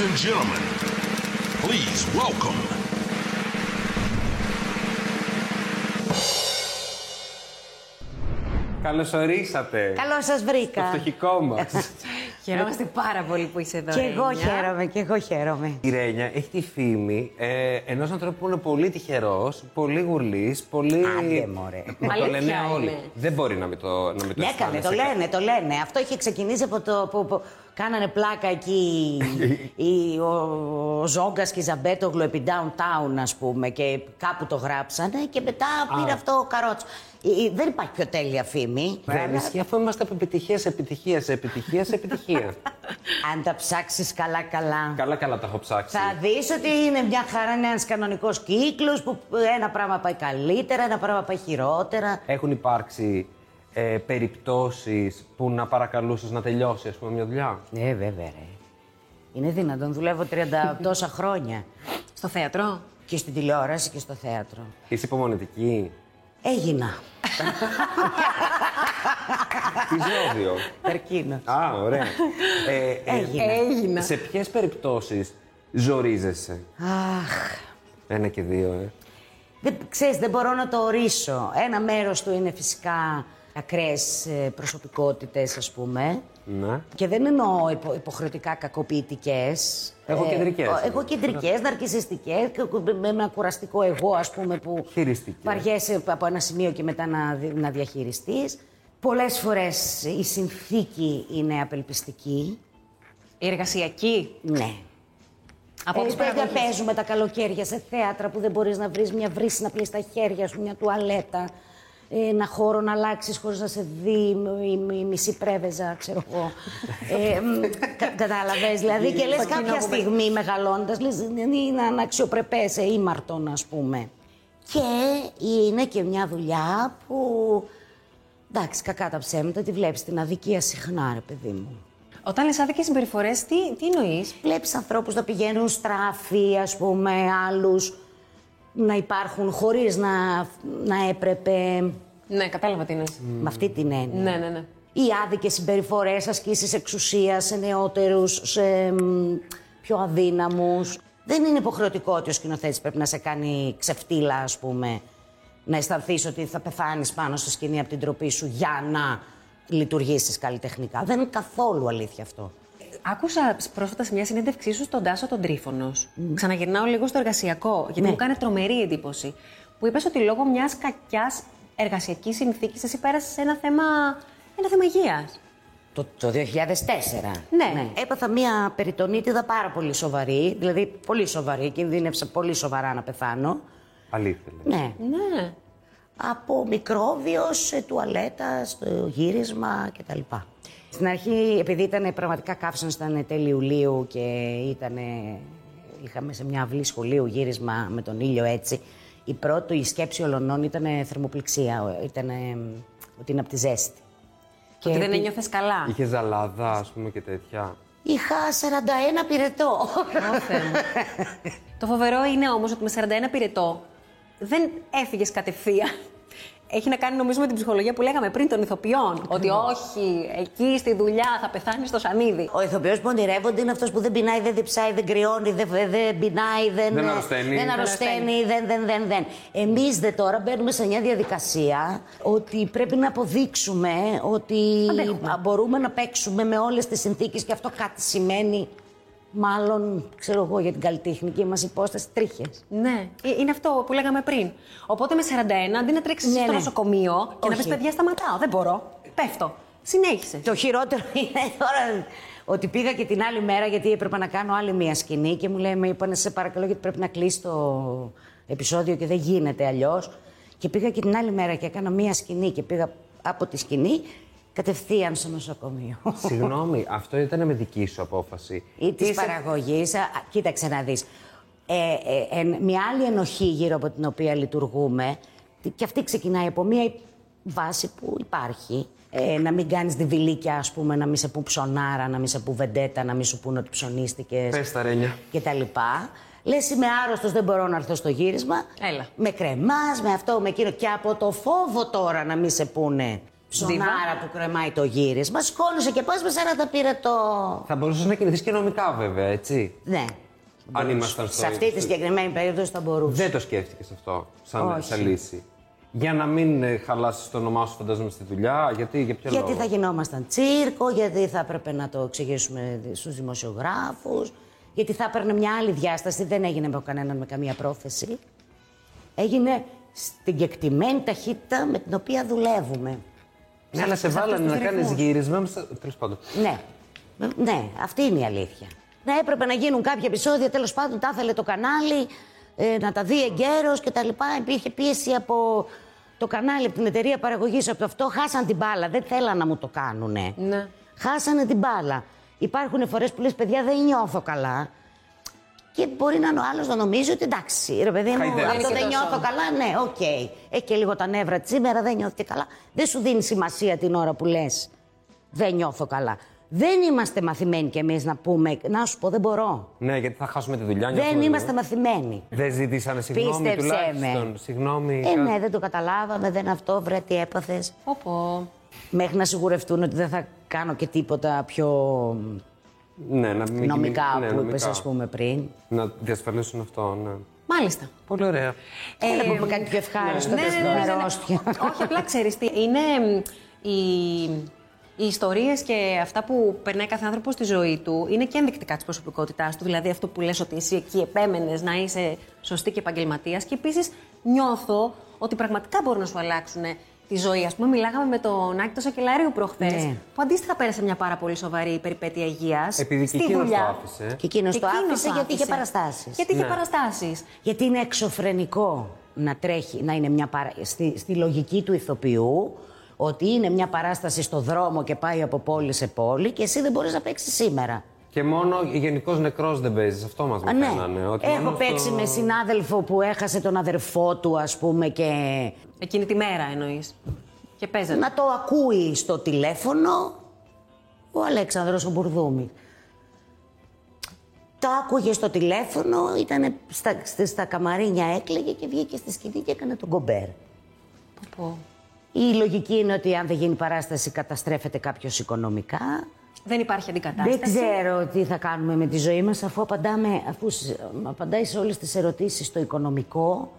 Ladies and gentlemen, please welcome. Καλώς ορίσατε. Καλώς σας βρήκα. Το φτωχικό μας. Χαίρομαστε πάρα πολύ που είσαι εδώ, Ρένια. Και εγώ χαίρομαι. Η Ρένια έχει τη φήμη ενός ανθρώπου που είναι πολύ τυχερός, πολύ γουρλής, πολύ... Άντε, μωρέ. Μα το λένε όλοι. Δεν μπορεί να μην το αισθάνεσαι. Ναι, το λένε. Αυτό είχε ξεκινήσει από το... Κάνανε πλάκα εκεί ο Ζόγκας και η Ζαμπέτογλου επί Downtown, ας πούμε, και κάπου το γράψανε και μετά πήρε αυτό ο καρότσο. Δεν υπάρχει πιο τέλεια φήμη. Βέβαια, αφού είμαστε από επιτυχία σε επιτυχία. Αν τα ψάξεις καλά-καλά. Καλά-καλά τα έχω ψάξει. Θα δεις ότι είναι μια χαρά, είναι ένας κανονικός κύκλος που ένα πράγμα πάει καλύτερα, ένα πράγμα πάει χειρότερα. Έχουν υπάρξει περιπτώσεις που να παρακαλούσες να τελειώσει, ας πούμε, μια δουλειά. Βέβαια, ρε. Είναι δυνατόν. Δουλεύω 30 τόσα χρόνια. Στο θέατρο. Και στην τηλεόραση και στο θέατρο. Είσαι υπομονετική. Έγινα. Τι ζώδιο? Καρκίνο. Α, ωραία. Έγινα. Σε ποιες περιπτώσεις ζορίζεσαι? Αχ. Ένα και δύο, Ξέρεις, δεν μπορώ να το ορίσω. Ένα μέρος του είναι φυσικά ακραίες προσωπικότητες, ας πούμε. Ναι. Και δεν εννοώ υποχρεωτικά κακοποιητικές. Εγώ κεντρικές, ναρκισσιστικές, με ένα κουραστικό εγώ, ας πούμε, που βαριέσαι από ένα σημείο και μετά να διαχειριστείς. Πολλές φορές η συνθήκη είναι απελπιστική. Η εργασιακή. Ναι. Παίζουμε τα καλοκαίρια σε θέατρα που δεν μπορείς να βρεις μια βρύση να πλύσεις τα χέρια σου, μια τουαλέτα. Ένα χώρο να αλλάξεις χωρίς να σε δει η μισή πρέβεζα, ξέρω εγώ. Κατάλαβες, δηλαδή, και λες κάποια στιγμή μεγαλώντας, λες, είναι αναξιοπρεπές, ήμαρτον, ας πούμε. Και είναι και μια δουλειά που, εντάξει, κακά τα ψέματα, τη βλέπεις την αδικία συχνά, ρε παιδί μου. Όταν λες άδικες συμπεριφορές, τι εννοείς? Βλέπεις ανθρώπους να πηγαίνουν στράφοι, ας πούμε, άλλους να υπάρχουν χωρίς να έπρεπε. Ναι, κατάλαβα τι εννοείς. Με αυτή την έννοια. Ναι. Οι άδικες συμπεριφορές, ασκήσεις εξουσίας σε νεότερους, σε πιο αδύναμους. Δεν είναι υποχρεωτικό ότι ο σκηνοθέτης πρέπει να σε κάνει ξεφτύλα, ας πούμε. Να αισθανθείς ότι θα πεθάνεις πάνω στη σκηνή από την τροπή σου για να λειτουργήσεις καλλιτεχνικά. Δεν είναι καθόλου αλήθεια αυτό. Άκουσα πρόσφατα σε μια συνέντευξή σου στον Τάσο τον Τρίφωνο. Ξαναγυρνάω λίγο στο εργασιακό, γιατί μου κάνει τρομερή εντύπωση. Που είπες ότι λόγω μιας κακιάς εργασιακής συνθήκης εσύ πέρασες σε ένα θέμα υγείας. Το 2004. Ναι. Έπαθα μια περιτονίτιδα πάρα πολύ σοβαρή. Δηλαδή, πολύ σοβαρή. Κινδύνευσα πολύ σοβαρά να πεθάνω. Αλήθεια. Ναι. Από μικρόβιο σε τουαλέτα, στο γύρισμα κτλ. Στην αρχή, επειδή ήταν πραγματικά καύσονες, ήταν τέλη Ιουλίου και είχαμε σε μια αυλή σχολείου γύρισμα με τον ήλιο έτσι. Η πρώτη σκέψη ολονών ήταν θερμοπληξία, ήταν ότι είναι από τη ζέστη. Και ότι δεν ένιωθες καλά. Είχε ζαλάδα, ας πούμε, και τέτοια. Είχα 41 πυρετό. Το φοβερό είναι όμως ότι με 41 πυρετό δεν έφυγες κατευθείαν. Έχει να κάνει, νομίζω, με την ψυχολογία που λέγαμε πριν των ηθοποιών. Ότι όχι, εκεί στη δουλειά θα πεθάνεις στο σανίδι. Ο ηθοποιός που ονειρεύονται είναι αυτός που δεν πεινάει, δεν διψάει, δεν κρυώνει, δεν πεινάει, δεν αρρωσταίνει. Δεν. Εμείς δε τώρα μπαίνουμε σε μια διαδικασία ότι πρέπει να αποδείξουμε ότι μπορούμε να παίξουμε με όλες τις συνθήκες και αυτό κάτι σημαίνει. Μάλλον, ξέρω εγώ, για την καλλιτεχνική μας υπόσταση, τρίχες. Ναι, είναι αυτό που λέγαμε πριν. Οπότε με 41, αντί να τρέξεις στο νοσοκομείο και να πεις παιδιά, σταματάω, δεν μπορώ, πέφτω. Συνέχισε. Το χειρότερο είναι τώρα ότι πήγα και την άλλη μέρα, γιατί έπρεπε να κάνω άλλη μία σκηνή και μου λέει, με είπανε, σε παρακαλώ, γιατί πρέπει να κλείσει το επεισόδιο και δεν γίνεται αλλιώς. Και πήγα και την άλλη μέρα και έκανα μία σκηνή και πήγα από τη σκηνή. Κατευθείαν στο νοσοκομείο. Συγγνώμη, αυτό ήταν με δική σου απόφαση. Ή της παραγωγής. Κοίταξε να δεις. Μια άλλη ενοχή γύρω από την οποία λειτουργούμε, και αυτή ξεκινάει από μια βάση που υπάρχει. Να μην κάνεις διβιλίκια, ας πούμε, να μην σε πούν ψωνάρα, να μην σε πούν βεντέτα, να μην σου πούν ότι ψωνίστηκες. Πες τα, Ρένια. Και τα λοιπά. Λες, είμαι άρρωστος, δεν μπορώ να έρθω στο γύρισμα. Έλα. Με κρεμάς, με αυτό, με εκείνο. Και από το φόβο τώρα να μην σε πούνε. ψωνάρα που κρεμάει το γύρισμα, σκόλωσε και πας με 40 πήρε το... Θα μπορούσε να κινηθείς και νομικά βέβαια, έτσι. Ναι. Αν ήμασταν σε αυτή τη συγκεκριμένη περίπτωση θα μπορούσε. Δεν το σκέφτηκες αυτό σαν λύση. Για να μην χαλάσεις το όνομά σου, φαντάζομαι, στη δουλειά, γιατί θα γινόμασταν τσίρκο, γιατί θα έπρεπε να το εξηγήσουμε στους δημοσιογράφους, γιατί θα έπαιρνε μια άλλη διάσταση, δεν έγινε με κανέναν με καμία πρόθεση. Έγινε στην κεκτημένη ταχύτητα με την οποία δουλεύουμε. Ναι, αλλά σε βάλανε να κάνεις γύρισμα. Τέλος πάντων. Ναι. Ναι, αυτή είναι η αλήθεια. Ναι, έπρεπε να γίνουν κάποια επεισόδια, τέλος πάντων, τα ήθελε το κανάλι. Να τα δει εγκαίρος και τα λοιπά. Υπήρχε πίεση από το κανάλι, από την εταιρεία παραγωγής, από το αυτό. Χάσαν την μπάλα. Δεν θέλανε να μου το κάνουνε. Ναι. Χάσανε την μπάλα. Υπάρχουν φορές που λες, παιδιά, δεν νιώθω καλά. Και μπορεί να είναι ο άλλος να νομίζει ότι εντάξει, ρε παιδί μου, αυτό δεν νιώθω καλά. Ναι, οκ. Okay. Έχει και λίγο τα νεύρα τη σήμερα, δεν νιώθει καλά. Δεν σου δίνει σημασία την ώρα που λες, δεν νιώθω καλά. Δεν είμαστε μαθημένοι κι εμείς να πούμε, να σου πω, δεν μπορώ. Ναι, γιατί θα χάσουμε τη δουλειά. Δεν είμαστε μαθημένοι. Δεν ζητήσανε συγγνώμη τουλάχιστον. Συγγνώμη. Ναι, δεν το καταλάβαμε, δεν αυτό, βρε, τι έπαθες. Πω. Μέχρι να σιγουρευτούν ότι δεν θα κάνω και τίποτα πιο νομικά που είπες, ας πούμε, πριν. Να διασφαλίσουν αυτό, ναι. Μάλιστα. Πολύ ωραία. Έλα να πούμε κάτι πιο ευχάριστο. Όχι, απλά ξέρεις τι, είναι οι ιστορίες και αυτά που περνάει κάθε άνθρωπο στη ζωή του είναι και ενδεικτικά της προσωπικότητάς του. Δηλαδή, αυτό που λες ότι εσύ εκεί επέμενες να είσαι σωστή και επαγγελματίας. Και επίσης, νιώθω ότι πραγματικά μπορούν να σου αλλάξουν τη ζωή. Ας πούμε, μιλάγαμε με τον Άκη τον Σακελάριο προχθές, ναι, που αντίστοιχα πέρασε μια πάρα πολύ σοβαρή περιπέτεια υγείας. Επειδή και εκείνος το άφησε. Και εκείνος το άφησε γιατί είχε παραστάσεις. Γιατί είχε παραστάσεις. Γιατί είναι εξωφρενικό να τρέχει, να είναι μια στη λογική του ηθοποιού. Ότι είναι μια παράσταση στο δρόμο και πάει από πόλη σε πόλη και εσύ δεν μπορείς να παίξεις σήμερα. Και μόνο γενικός νεκρός δεν παίζεις. Αυτό μας με κάνανε. Έχω παίξει με συνάδελφο που έχασε τον αδερφό του, ας πούμε, και... Εκείνη τη μέρα εννοείς. Και παίζανε. Να το ακούει στο τηλέφωνο ο Αλέξανδρος ο Μπουρδούμης. Το άκουγε στο τηλέφωνο, ήταν στα καμαρίνια, έκλαιγε και βγήκε στη σκηνή και έκανε τον κομπέρ. Η λογική είναι ότι αν δεν γίνει παράσταση καταστρέφεται κάποιος οικονομικά. Δεν υπάρχει αντικατάσταση. Δεν ξέρω τι θα κάνουμε με τη ζωή μας αφού απαντάει σε όλες τις ερωτήσεις στο οικονομικό.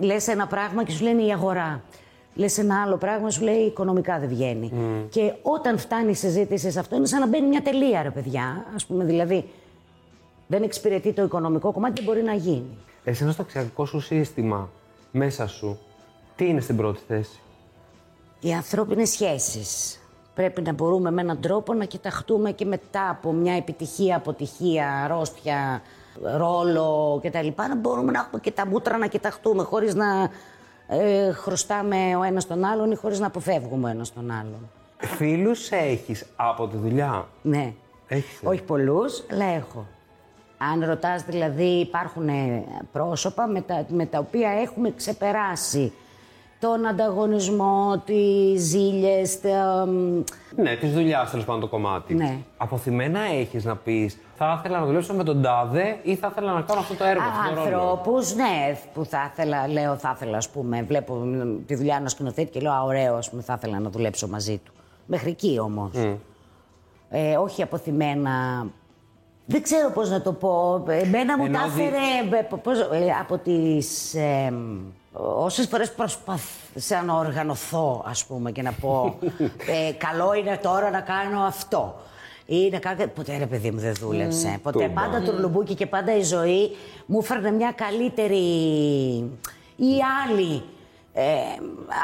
Λες ένα πράγμα και σου λένε η αγορά. Λες ένα άλλο πράγμα, σου λέει οικονομικά δεν βγαίνει. Και όταν φτάνει η συζήτηση σε αυτό είναι σαν να μπαίνει μια τελεία, ρε παιδιά. Ας πούμε, δηλαδή δεν εξυπηρετεί το οικονομικό κομμάτι, δεν μπορεί να γίνει. Εσένα στο αξιακό σου σύστημα μέσα σου, τι είναι στην πρώτη θέση? Οι ανθρώπινες σχέσεις. Πρέπει να μπορούμε με έναν τρόπο να κοιταχτούμε και μετά από μια επιτυχία, αποτυχία, αρρώστια, ρόλο κτλ. Να μπορούμε να έχουμε και τα μούτρα να κοιταχτούμε χωρίς να χρωστάμε ο ένας τον άλλον ή χωρίς να αποφεύγουμε ο ένας τον άλλον. Φίλους έχεις από τη δουλειά? Ναι. Έχεις. Όχι πολλούς, αλλά έχω. Αν ρωτάς δηλαδή, υπάρχουν πρόσωπα με τα οποία έχουμε ξεπεράσει τον ανταγωνισμό, τις ζήλιες, ναι, της δουλειάς, τέλος πάντων, το κομμάτι. Ναι. Αποθυμένα έχεις να πεις, θα ήθελα να δουλέψω με τον τάδε ή θα ήθελα να κάνω αυτό το έργο, αυτόν τον ρόλο. Ανθρώπους, ναι, που θα ήθελα, λέω, ας πούμε, βλέπω τη δουλειά ενός σκηνοθέτη και λέω, α, ωραίο, ας πούμε, θα ήθελα να δουλέψω μαζί του. Μέχρι εκεί όμως. Όχι αποθυμένα. Δεν ξέρω πώς να το πω. Εμένα μου τα έφερε από τις... Όσες φορές προσπάθησα να οργανωθώ, ας πούμε, και να πω καλό είναι τώρα να κάνω αυτό ή να κάνω... Ποτέ, ρε παιδί μου, δεν δούλεψε. Ποτέ, πάντα τουρλουμπούκι και πάντα η ζωή μου έφερνε μια καλύτερη ή άλλη,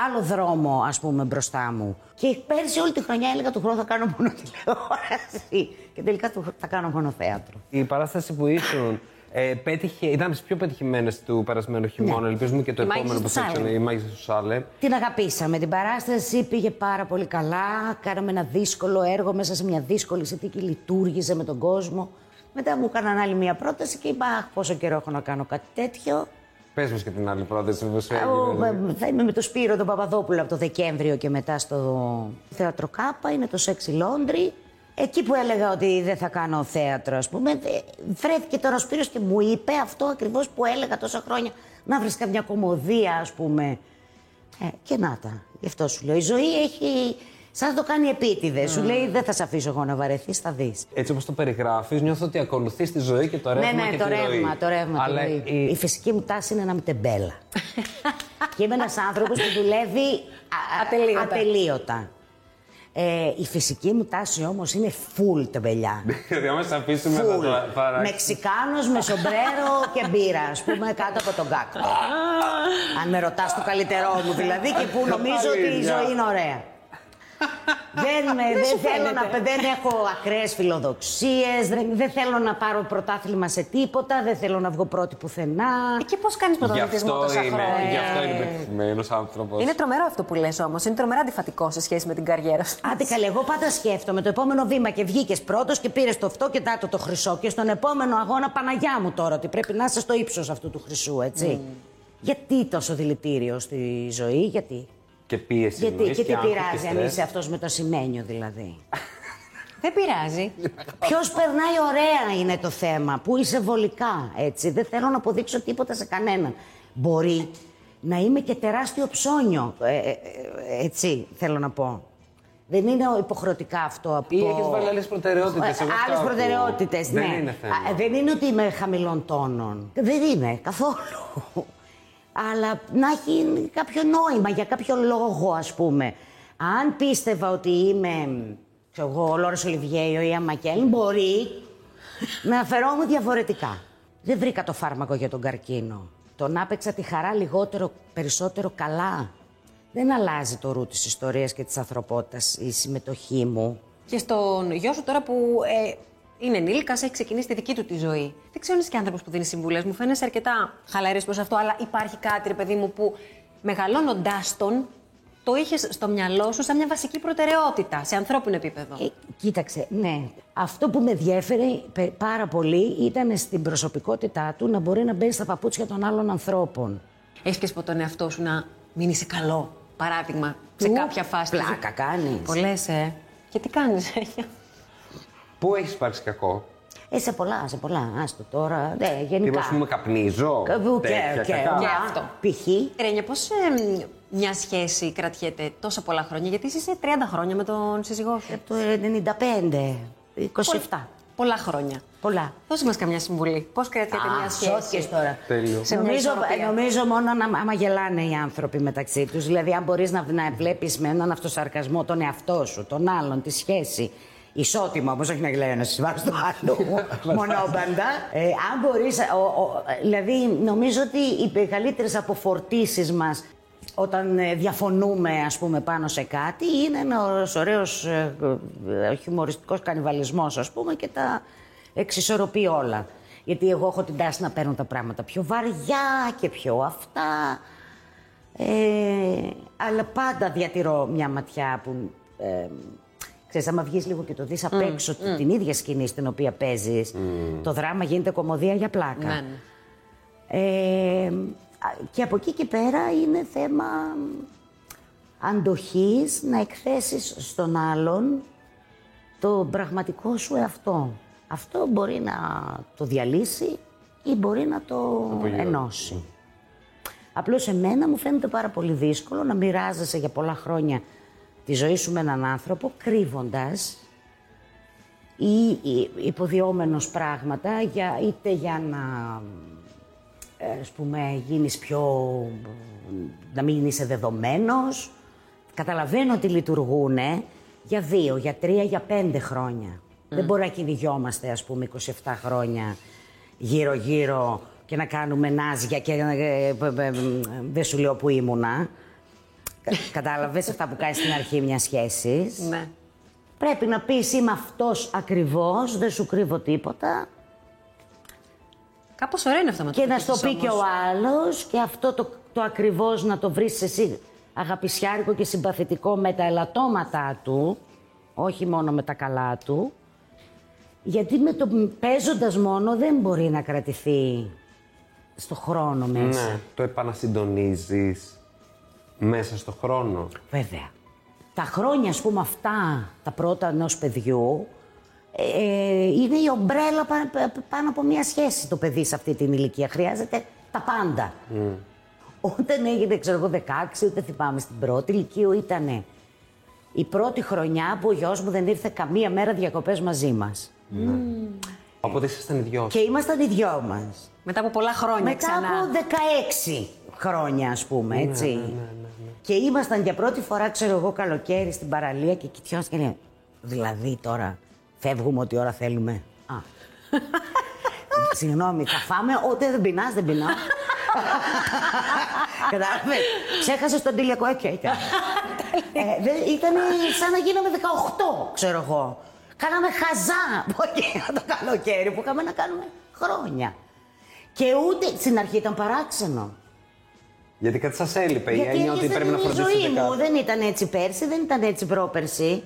άλλο δρόμο, ας πούμε, μπροστά μου. Και πέρσι όλη τη χρονιά έλεγα του χρόνου θα κάνω μόνο τηλεόραση και τελικά θα κάνω μόνο θέατρο. Η παράσταση που ήσουν... ήταν τις πιο πετυχημένες του περασμένου χειμώνα. Ναι. Ελπίζουμε και το επόμενο που θα έκανε, η Μάγισσα του Σάλε. Την αγαπήσαμε. Την παράσταση πήγε πάρα πολύ καλά. Κάναμε ένα δύσκολο έργο μέσα σε μια δύσκολη συνθήκη. Λειτουργήσε με τον κόσμο. Μετά μου έκαναν άλλη μια πρόταση και είπα: αχ, πόσο καιρό έχω να κάνω κάτι τέτοιο. Πες μας και την άλλη πρόταση που σου έγινε. Θα είμαι με τον Σπύρο τον Παπαδόπουλο από το Δεκέμβριο και μετά στο θέατρο ΚΑΠΑ. Είναι το Sexy Londry. Εκεί που έλεγα ότι δεν θα κάνω θέατρο, ας πούμε, βρέθηκε τώρα ο Σπύρος και μου είπε αυτό ακριβώς που έλεγα τόσα χρόνια. Να βρεις καμιά κομμωδία, ας πούμε. Και να τα. Γι' αυτό σου λέω. Η ζωή έχει. Σαν το κάνει επίτηδε. Σου λέει: δεν θα σε αφήσω εγώ να βαρεθεί, θα δει. Έτσι όπως το περιγράφεις, νιώθω ότι ακολουθείς τη ζωή και το ρεύμα. Ναι, ναι, και το, τη ρεύμα, ροή. Το ρεύμα. Αλλά η φυσική μου τάση είναι να μην τεμπέλα. Και είμαι ένας άνθρωπος που δουλεύει ατελείωτα. Η φυσική μου τάση όμως είναι full τεμπελιά. Δηλαδή, άμα σε αφήσουμε να το παράξει. Μεξικάνος με σομπρέρο και μπύρα, ας πούμε, κάτω από τον κάκτο. Αν με ρωτάς το καλύτερό μου, δηλαδή, και που νομίζω ότι η ζωή είναι ωραία. Δεν έχω ακραίες φιλοδοξίες, δεν θέλω να πάρω πρωτάθλημα σε τίποτα, δεν θέλω να βγω πρώτη πουθενά. Και πώς κάνεις πρωταθλητισμό τόσα χρόνια. Γι' αυτό είμαι επιτυχημένος άνθρωπος. Είναι τρομερό αυτό που λες όμως. Είναι τρομερά αντιφατικό σε σχέση με την καριέρα σου. Άντε καλέ, εγώ πάντα σκέφτομαι το επόμενο βήμα και βγήκες πρώτος και πήρες το αυτό και τάτο το χρυσό. Και στον επόμενο αγώνα, Παναγιά μου τώρα, ότι πρέπει να είσαι στο ύψος αυτού του χρυσού, έτσι. Γιατί τόσο δηλητήριο στη ζωή, γιατί. Και πίεση. Γιατί και τι πειράζει αν είσαι αυτός με το σημαίνιο, δηλαδή. Δεν πειράζει. Ποιος περνάει ωραία είναι το θέμα, που είσαι βολικά, έτσι. Δεν θέλω να αποδείξω τίποτα σε κανέναν. Μπορεί να είμαι και τεράστιο ψώνιο, έτσι θέλω να πω. Δεν είναι υποχρεωτικά αυτό από... Ή έχεις βάλει άλλες προτεραιότητες. Άλλες προτεραιότητες, ναι. Δεν είναι θέμα. Δεν είναι ότι είμαι χαμηλών τόνων. Δεν είναι καθόλου. Αλλά να έχει κάποιο νόημα, για κάποιο λόγο, ας πούμε. Αν πίστευα ότι είμαι, ξέρω εγώ, ο Λόρενς Ολιβιέ ή ο Ίαν Μακέλεν, μπορεί να φερόμουν διαφορετικά. Δεν βρήκα το φάρμακο για τον καρκίνο. Τον άπαιξα τη χαρά λιγότερο, περισσότερο καλά. Δεν αλλάζει το ρου της ιστορίας και της ανθρωπότητας η συμμετοχή μου. Και στον γιο σου τώρα που... είναι ενήλικας, έχει ξεκινήσει τη δική του τη ζωή. Δεν ξέρω αν είσαι και άνθρωπος που δίνει συμβουλές. Μου φαίνεσαι αρκετά χαλαρής προς αυτό, αλλά υπάρχει κάτι, ρε παιδί μου, που μεγαλώνοντάς τον, το είχες στο μυαλό σου σαν μια βασική προτεραιότητα σε ανθρώπινο επίπεδο. Κοίταξε, ναι. Αυτό που με διέφερε πάρα πολύ ήταν στην προσωπικότητά του να μπορεί να μπαίνει στα παπούτσια των άλλων ανθρώπων. Έφυγες από τον εαυτό σου να μην είσαι καλό, παράδειγμα, σε κάποια φάση. Πλάκα κάνεις. Πολλές, Και τι κάνεις, πού έχεις υπάρξει κακό? Σε πολλά, σε πολλά. Άστο τώρα. Ναι, γενικά. Τι, ας πούμε, καπνίζω. Αυτό. Π.χ. Ρένια, πώς μια σχέση κρατιέται τόσα πολλά χρόνια, γιατί είσαι 30 χρόνια με τον σύζυγό σου. Από το 95, 27. Πολλά χρόνια. Πολλά. Δώσε μας καμιά συμβουλή. Πώς κρατιέται μια σχέση τώρα. Τέλειο. Νομίζω μόνο άμα γελάνε οι άνθρωποι μεταξύ τους. Δηλαδή, αν μπορείς να βλέπεις με έναν αυτοσαρκασμό τον εαυτό σου, τον άλλον, τη σχέση. Ισότιμα, όπως όχι να λέει ένα συμβάρος του άλλου, μονόπαντα. Αν μπορείς, δηλαδή νομίζω ότι οι μεγαλύτερες αποφορτήσεις μας όταν διαφωνούμε, ας πούμε, πάνω σε κάτι, είναι ένας ωραίος χιουμοριστικός κανιβαλισμός, ας πούμε, και τα εξισορροπεί όλα. Γιατί εγώ έχω την τάση να παίρνω τα πράγματα πιο βαριά και πιο αυτά, αλλά πάντα διατηρώ μια ματιά που... Ξέρεις, άμα βγεις λίγο και το δεις απ' έξω την ίδια σκηνή στην οποία παίζεις, το δράμα γίνεται κωμωδία για πλάκα. Ναι. Και από εκεί και πέρα είναι θέμα αντοχής να εκθέσεις στον άλλον το πραγματικό σου εαυτό. Αυτό μπορεί να το διαλύσει ή μπορεί να το ενώσει. Απλώς εμένα μου φαίνεται πάρα πολύ δύσκολο να μοιράζεσαι για πολλά χρόνια τη ζωή σου με έναν άνθρωπο, κρύβοντας ή υποδιόμενος πράγματα, είτε για να, ας πούμε, γίνεις πιο... να μην είσαι δεδομένος. Καταλαβαίνω ότι λειτουργούνε για 2, για 3, για 5 χρόνια. Δεν μπορεί να κυνηγιόμαστε, ας πούμε, 27 χρόνια γύρω-γύρω και να κάνουμε νάζια και δεν σου λέω που ήμουνα. Κατάλαβες αυτά που κάνεις στην αρχή μιας σχέσης. Ναι. Πρέπει να πεις είμαι αυτός ακριβώς, δεν σου κρύβω τίποτα. Κάπως ωραία είναι αυτό με το να στο πει και ο άλλος και αυτό το ακριβώς να το βρεις εσύ αγαπησιάρικο και συμπαθητικό με τα ελαττώματά του, όχι μόνο με τα καλά του. Γιατί με το παίζοντας μόνο δεν μπορεί να κρατηθεί στο χρόνο μέσα. Ναι, το επανασυντονίζεις. Μέσα στο χρόνο. Βέβαια. Τα χρόνια, ας πούμε, αυτά τα πρώτα ενός παιδιού είναι η ομπρέλα πάνω από μια σχέση το παιδί σε αυτή την ηλικία. Χρειάζεται τα πάντα. Όταν έγινε, ξέρω εγώ, 16, ούτε θυμάμαι στην πρώτη λυκείου, ήταν η πρώτη χρονιά που ο γιος μου δεν ήρθε καμία μέρα διακοπές μαζί μας. Ναι. Οπότε ήσασταν οι δυο. Και ήμασταν οι δυο μας. Μετά από πολλά χρόνια. Μετά από 16 χρόνια, ας πούμε, έτσι. Ναι, ναι, ναι, ναι. Και ήμασταν για πρώτη φορά, ξέρω εγώ, καλοκαίρι στην παραλία και κοιτιόμαστε και λέμε, δηλαδή τώρα φεύγουμε ό,τι ώρα θέλουμε. Α. Συγγνώμη, θα φάμε ό,τι δεν πεινάς, δεν πεινάω. Κατάλαβες. Ξέχασες τον Τηλιακό, έτσι ήταν. Ήταν σαν να γίναμε 18, ξέρω εγώ. Κάναμε χαζά από εκείνο το καλοκαίρι που είχαμε να κάνουμε χρόνια. Και ούτε στην αρχή ήταν παράξενο. Γιατί κάτι σας έλειπε, η έννοια ότι πρέπει να φροντίσετε κάτι. Η ζωή μου δεν ήταν έτσι πέρσι, δεν ήταν έτσι πρόπερσι.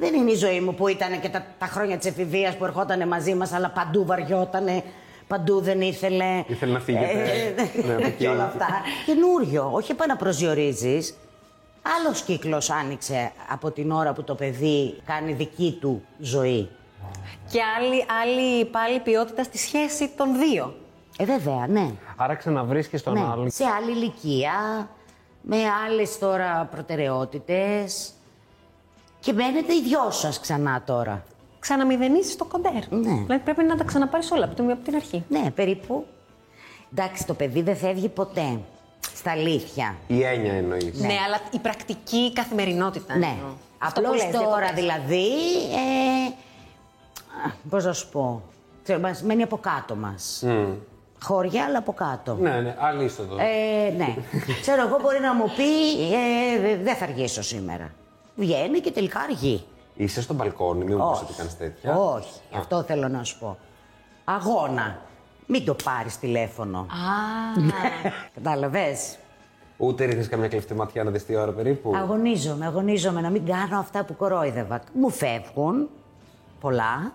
Δεν είναι η ζωή μου που ήταν και τα χρόνια της εφηβείας που ερχότανε μαζί μας, αλλά παντού βαριότανε, παντού δεν ήθελε. Ήθελε να φύγετε. Ναι, και όλα αυτά. Καινούριο, όχι επαναπροσδιορίζεις. Άλλος κύκλος άνοιξε από την ώρα που το παιδί κάνει δική του ζωή. Και άλλη πάλι ποιότητα στη σχέση των δύο. Βέβαια, ναι. Άρα ξαναβρίσκεις τον άλλον. Σε άλλη ηλικία, με άλλες τώρα προτεραιότητες. Και μπαίνετε οι δυο σας ξανά τώρα. Ξαναμηδενίζεις το κοντέρ. Ναι. Δηλαδή πρέπει να τα ξαναπάρεις όλα από την αρχή. Ναι, περίπου. Εντάξει, το παιδί δεν φεύγει ποτέ. Στα αλήθεια. Η έννοια εννοείς. Ναι, ναι, αλλά η πρακτική καθημερινότητα. Ναι. Απλώς τώρα δηλαδή. Πώς να σου πω. Μας μένει από κάτω μας. Χώρια, αλλά από κάτω. Ναι, ναι, άλλη είσοδο. Ναι. Ξέρω εγώ, μπορεί να μου πει δεν θα αργήσω σήμερα. Βγαίνει και τελικά αργεί. Είσαι στο μπαλκόνι, μην μου πεις ότι κάνεις τέτοια. Όχι, αυτό θέλω να σου πω. Αγώνα. Μην το πάρεις τηλέφωνο. Κατάλαβες. Ούτε ρίχνεις καμιά κλεφτή ματιά να δεις τι ώρα περίπου. Αγωνίζομαι να μην κάνω αυτά που κορόιδευα. Μου φεύγουν. Πολλά.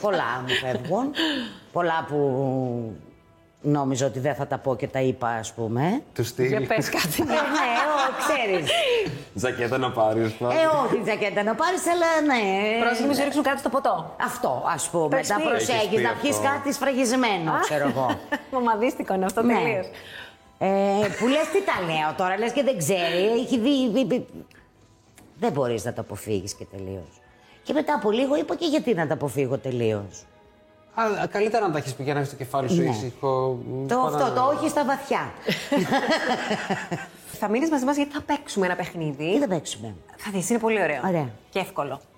Πολλά μου φεύγουν. Πολλά που νόμιζα ότι δεν θα τα πω και τα είπα, ας πούμε. Του στυλ. Για πες κάτι. Ναι, ξέρεις. Τζακέτα να πάρεις. Όχι τζακέτα να πάρεις, αλλά ναι. Πρόσεχε να ρίξουν κάτι στο ποτό. Αυτό, ας πούμε. Να προσέχεις, να πιεις κάτι σφραγισμένο, ξέρω εγώ. Μαμαδίστικο είναι αυτό τελείως. Που λες τι τα λέω τώρα, λες και δεν ξέρει. Έχει δει. Δεν μπορείς να το αποφύγεις και τελείως. Και μετά από λίγο είπα και γιατί να τα αποφύγω τελείως. Αλλά καλύτερα να τα έχεις πει για να έχεις το κεφάλι σου ήσυχο. Το όχι στα βαθιά. Θα μείνεις μαζί μας γιατί θα παίξουμε ένα παιχνίδι. Τι θα παίξουμε? Θα δεις, είναι πολύ ωραίο. Ωραία. Και εύκολο.